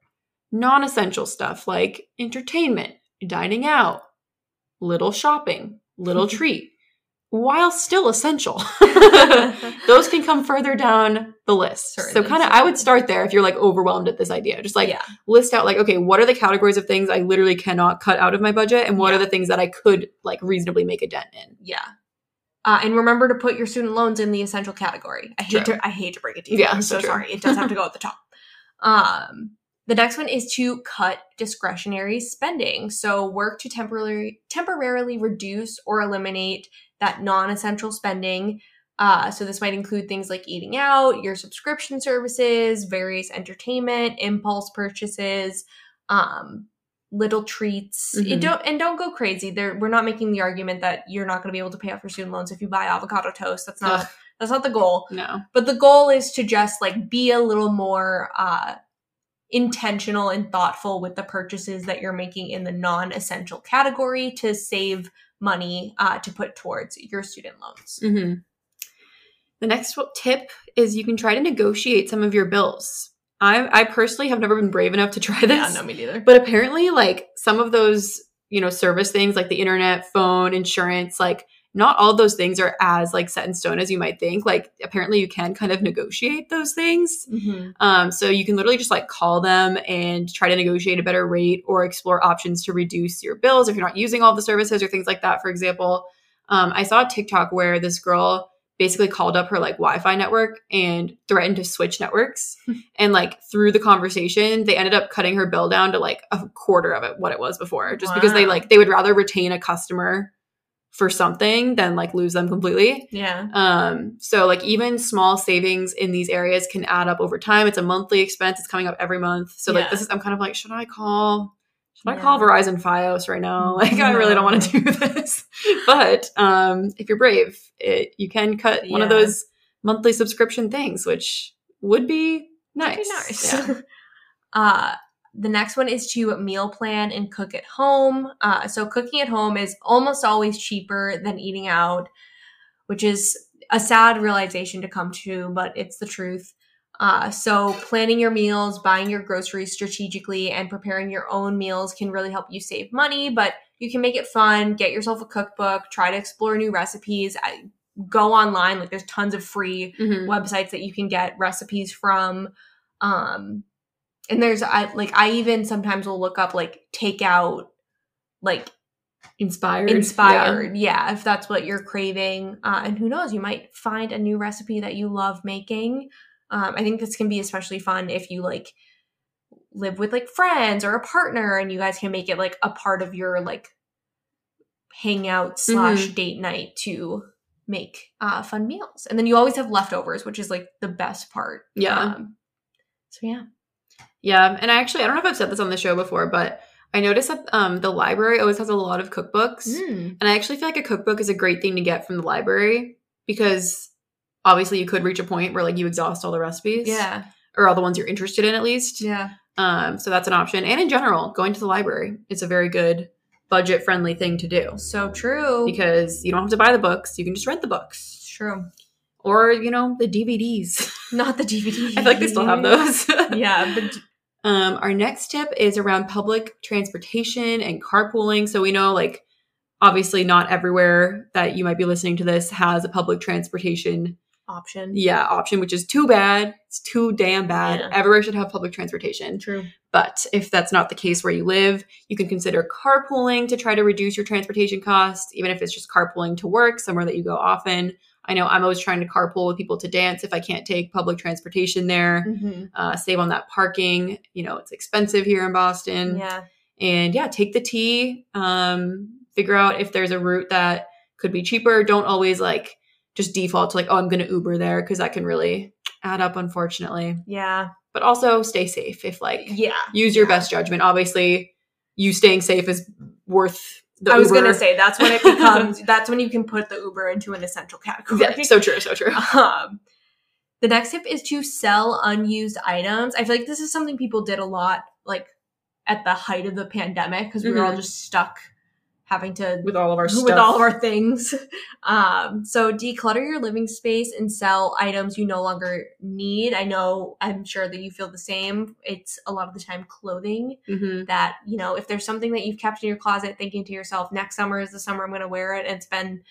non-essential stuff like entertainment, dining out, little shopping, little treat, while still essential. Those can come further down the list. Certainly, so kind of, I would start there if you're like overwhelmed at this idea. Just like yeah. list out like, okay, what are the categories of things I literally cannot cut out of my budget? And what yeah. are the things that I could like reasonably make a dent in? Yeah. Uh, and remember to put your student loans in the essential category. I hate true. to I hate to break it to you. Yeah, I'm so true. sorry. It does have to go at the top. Um, the next one is to cut discretionary spending. So work to temporarily temporarily reduce or eliminate that non-essential spending. Uh, so this might include things like eating out, your subscription services, various entertainment, impulse purchases, um, little treats. Mm-hmm. It don't and don't go crazy. There, we're not making the argument that you're not going to be able to pay off your student loans if you buy avocado toast. That's not Ugh. that's not the goal. No, but the goal is to just like be a little more uh, intentional and thoughtful with the purchases that you're making in the non-essential category to save money uh, to put towards your student loans. Mm-hmm. The next tip is you can try to negotiate some of your bills. I, I personally have never been brave enough to try this. Yeah, no, me neither. But apparently, like, some of those, you know, service things like the internet, phone, insurance, like, not all those things are as, like, set in stone as you might think. Like, apparently you can kind of negotiate those things. Mm-hmm. Um, so you can literally just, like, call them and try to negotiate a better rate or explore options to reduce your bills if you're not using all the services or things like that, for example. Um, I saw a TikTok where this girl basically called up her like Wi-Fi network and threatened to switch networks. And like through the conversation, they ended up cutting her bill down to like a quarter of it, what it was before, just wow. because they like, they would rather retain a customer for something than like lose them completely. Yeah. Um. So like even small savings in these areas can add up over time. It's a monthly expense. It's coming up every month. So like yeah. this is, I'm kind of like, should I call, should yeah. I call Verizon Fios right now? Like, yeah. I really don't want to do this. But um, if you're brave, it, you can cut yeah. one of those monthly subscription things, which would be nice. Would be nice. Yeah. uh, the next one is to meal plan and cook at home. Uh, so cooking at home is almost always cheaper than eating out, which is a sad realization to come to, but it's the truth. Uh, so planning your meals, buying your groceries strategically, and preparing your own meals can really help you save money, but you can make it fun, get yourself a cookbook, try to explore new recipes, I, go online. Like there's tons of free mm-hmm. websites that you can get recipes from. Um, and there's I, like, I even sometimes will look up like takeout, like inspired, inspired. Yeah. yeah if that's what you're craving. Uh, and who knows, you might find a new recipe that you love making. Um, I think this can be especially fun if you like live with like friends or a partner and you guys can make it like a part of your like hangout slash mm-hmm. date night to make uh, fun meals. And then you always have leftovers, which is like the best part. Yeah. Um, so yeah. Yeah. And I actually, I don't know if I've said this on the show before, but I noticed that um, the library always has a lot of cookbooks. Mm. And I actually feel like a cookbook is a great thing to get from the library because obviously you could reach a point where like you exhaust all the recipes. Yeah. Or all the ones you're interested in at least. Yeah. Um, so that's an option. And in general, going to the library is a very good budget friendly thing to do. So true. Because you don't have to buy the books. You can just rent the books. It's true. Or, you know, the D V Ds. Not the D V Ds. I feel like they still have those. yeah. But- um, our next tip is around public transportation and carpooling. So we know like obviously not everywhere that you might be listening to this has a public transportation option. Yeah, option, which is too bad. It's too damn bad. Yeah. Everywhere should have public transportation. True. But if that's not the case where you live, you can consider carpooling to try to reduce your transportation costs, even if it's just carpooling to work, somewhere that you go often. I know I'm always trying to carpool with people to dance if I can't take public transportation there. Mm-hmm. Uh, save on that parking. You know, it's expensive here in Boston. Yeah. And yeah, take the T. Um, figure out if there's a route that could be cheaper. Don't always like just default to like, oh, I'm going to Uber there because that can really add up, unfortunately. Yeah. But also stay safe if like, yeah, use your yeah. best judgment. Obviously, you staying safe is worth the I Uber. I was going to say, that's when it becomes, that's when you can put the Uber into an essential category. Yeah, so true, so true. Um, the next tip is to sell unused items. I feel like this is something people did a lot like at the height of the pandemic because we mm-hmm. were all just stuck having to with all of our stuff. with all of our things. Um, so declutter your living space and sell items you no longer need. I know, I'm sure that you feel the same. It's a lot of the time clothing mm-hmm. that, you know, if there's something that you've kept in your closet thinking to yourself, next summer is the summer I'm going to wear it, and it's been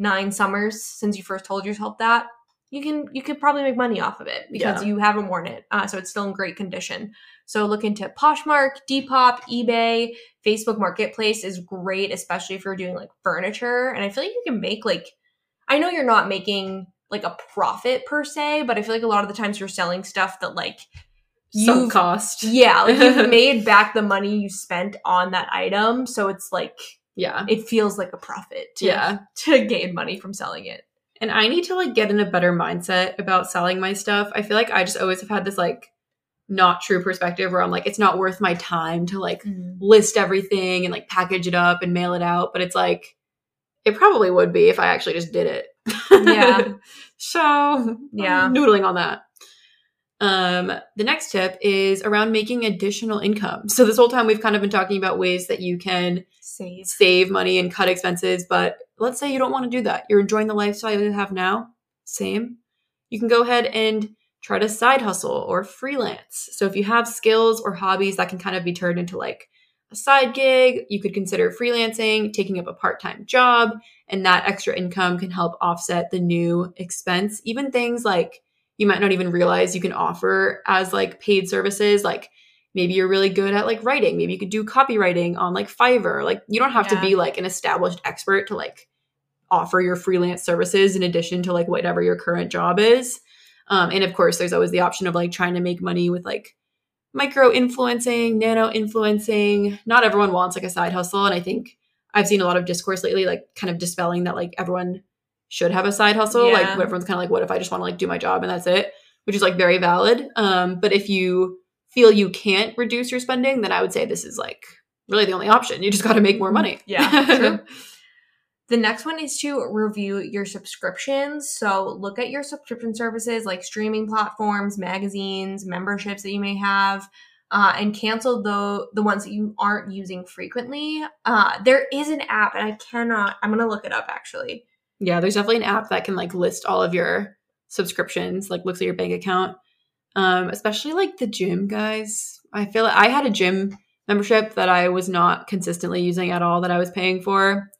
nine summers since you first told yourself that, you can you could probably make money off of it because yeah. you haven't worn it. Uh, so it's still in great condition. So look into Poshmark, Depop, eBay. Facebook Marketplace is great, especially if you're doing like furniture. And I feel like you can make like, I know you're not making like a profit per se, but I feel like a lot of the times you're selling stuff that like sunk cost. Yeah. Like you've made back the money you spent on that item. So it's like, yeah, it feels like a profit to, yeah. to gain money from selling it. And I need to like get in a better mindset about selling my stuff. I feel like I just always have had this like not true perspective where I'm like, it's not worth my time to like mm. list everything and like package it up and mail it out. But it's like, it probably would be if I actually just did it. Yeah. So yeah, I'm noodling on that. Um, the next tip is around making additional income. So this whole time we've kind of been talking about ways that you can save, save money and cut expenses. But let's say you don't want to do that. You're enjoying the lifestyle you have now. Same. You can go ahead and try to side hustle or freelance. So if you have skills or hobbies that can kind of be turned into like a side gig, you could consider freelancing, taking up a part-time job, and that extra income can help offset the new expense. Even things like you might not even realize you can offer as like paid services. Like maybe you're really good at like writing. Maybe you could do copywriting on like Fiverr. Like you don't have yeah. to be like an established expert to like offer your freelance services in addition to like whatever your current job is. Um, and of course, there's always the option of like trying to make money with like micro influencing, nano influencing. Not everyone wants like a side hustle. And I think I've seen a lot of discourse lately, like kind of dispelling that like everyone should have a side hustle. Yeah. Like everyone's kind of like, what if I just want to like do my job and that's it, which is like very valid. Um, but if you feel you can't reduce your spending, then I would say this is like really the only option. You just got to make more money. Yeah, true. The next one is to review your subscriptions. So look at your subscription services like streaming platforms, magazines, memberships that you may have, uh, and cancel the, the ones that you aren't using frequently. Uh, there is an app, and I cannot – I'm going to look it up actually. Yeah, there's definitely an app that can like list all of your subscriptions, like looks at your bank account, um, especially like the gym guys. I feel like I had a gym membership that I was not consistently using at all that I was paying for.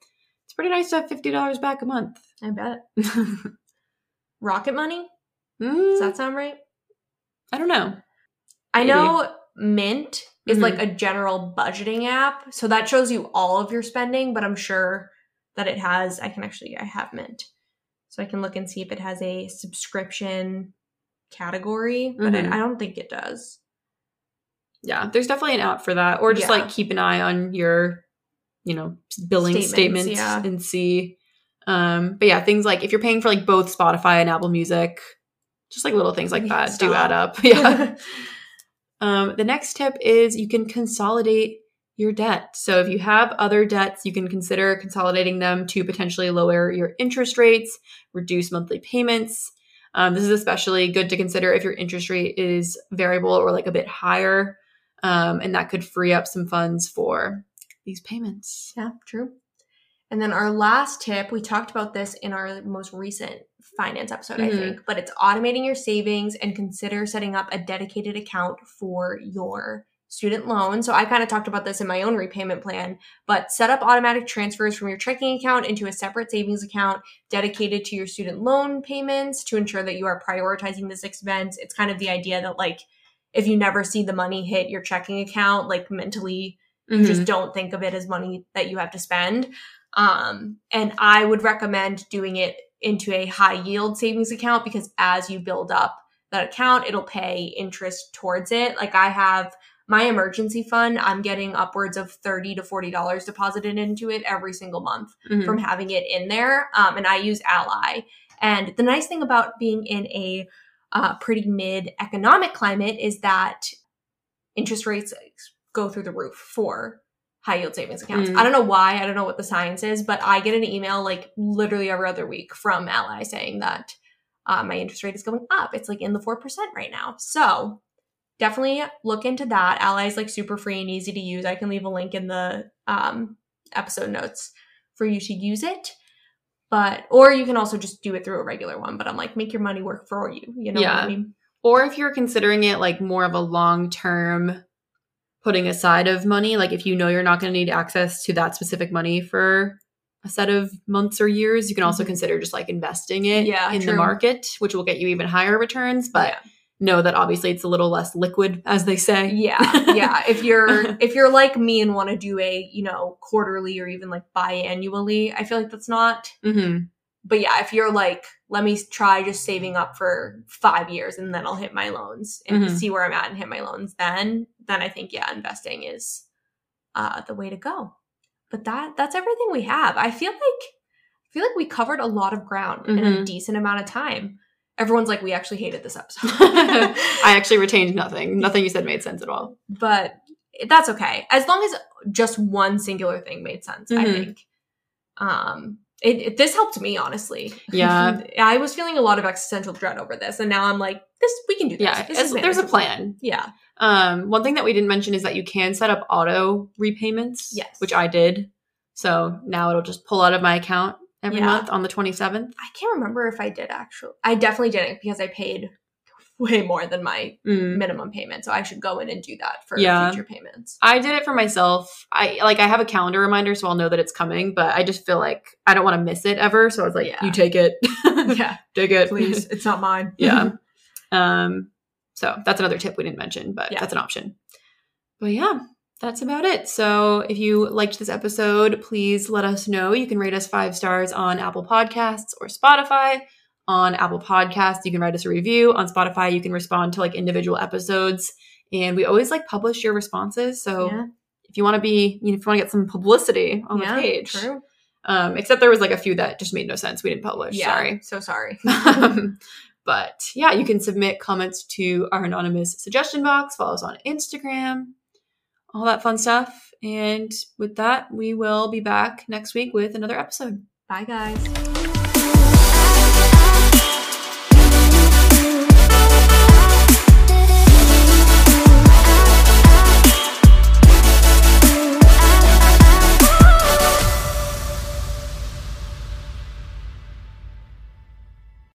It's pretty nice to have fifty dollars back a month. I bet. Rocket Money? Mm. Does that sound right? I don't know. I Maybe. know Mint mm-hmm. is like a general budgeting app. So that shows you all of your spending, but I'm sure that it has, I can actually, I have Mint. So I can look and see if it has a subscription category, but mm-hmm. I, I don't think it does. Yeah, there's definitely an app for that. Or just yeah. like keep an eye on your you know, billing statements, statements yeah. and see. Um, but yeah, things like if you're paying for like both Spotify and Apple Music, just like little things like that Stop. do add up. Yeah. um, the next tip is you can consolidate your debt. So if you have other debts, you can consider consolidating them to potentially lower your interest rates, reduce monthly payments. Um, this is especially good to consider if your interest rate is variable or like a bit higher. Um, and that could free up some funds for these payments. Yeah, true. And then our last tip, we talked about this in our most recent finance episode, mm-hmm. I think, but it's automating your savings and consider setting up a dedicated account for your student loan. So I kind of talked about this in my own repayment plan, but set up automatic transfers from your checking account into a separate savings account dedicated to your student loan payments to ensure that you are prioritizing this expense. It's kind of the idea that like, if you never see the money hit your checking account, like mentally, you mm-hmm. just don't think of it as money that you have to spend. Um, and I would recommend doing it into a high yield savings account because as you build up that account, it'll pay interest towards it. Like I have my emergency fund, I'm getting upwards of thirty to forty dollars deposited into it every single month mm-hmm. from having it in there. Um, and I use Ally. And the nice thing about being in a uh, pretty mid economic climate is that interest rates go through the roof for high yield savings accounts. Mm. I don't know why. I don't know what the science is, but I get an email like literally every other week from Ally saying that uh, my interest rate is going up. It's like in the four percent right now. So definitely look into that. Ally is like super free and easy to use. I can leave a link in the um, episode notes for you to use it. But, or you can also just do it through a regular one, but I'm like, make your money work for you. You know yeah. what I mean? Or if you're considering it like more of a long-term putting aside of money, like if you know you're not going to need access to that specific money for a set of months or years. You can also consider just like investing it yeah, in true. the market, which will get you even higher returns. But yeah. know that obviously it's a little less liquid, as they say. Yeah. Yeah. If you're, if you're like me and want to do a, you know, quarterly or even like biannually, I feel like that's not, mm-hmm. but yeah, if you're like, let me try just saving up for five years and then I'll hit my loans and mm-hmm. see where I'm at and hit my loans. Then, then I think, yeah, investing is uh, the way to go. But that, that's everything we have. I feel like, I feel like we covered a lot of ground mm-hmm. in a decent amount of time. Everyone's like, we actually hated this episode. I actually retained nothing. Nothing you said made sense at all. But that's okay. As long as just one singular thing made sense, mm-hmm. I think. Um, it, it, this helped me, honestly. Yeah. I was feeling a lot of existential dread over this. And now I'm like, this we can do this. Yeah, this there's a plan. Yeah. Um, one thing that we didn't mention is that you can set up auto repayments. Yes. Which I did. So now it'll just pull out of my account. Every yeah. month on the twenty-seventh? I can't remember if I did actually. I definitely didn't because I paid way more than my mm. minimum payment. So I should go in and do that for yeah. future payments. I did it for myself. I like I have a calendar reminder, so I'll know that it's coming. But I just feel like I don't want to miss it ever. So I was like, yeah. you take it. yeah. Take it. Please. It's not mine. yeah. Um. So that's another tip we didn't mention, but yeah. that's an option. But yeah. That's about it. So if you liked this episode, please let us know. You can rate us five stars on Apple Podcasts or Spotify. On Apple Podcasts, you can write us a review. On Spotify, you can respond to like individual episodes. And we always like publish your responses. So yeah. if you want to be, you know, if you want to get some publicity on yeah, the page. True. Um, except there was like a few that just made no sense. We didn't publish. Yeah, sorry. So sorry. um, but yeah, you can submit comments to our anonymous suggestion box. Follow us on Instagram. All that fun stuff. And with that, we will be back next week with another episode. Bye, guys.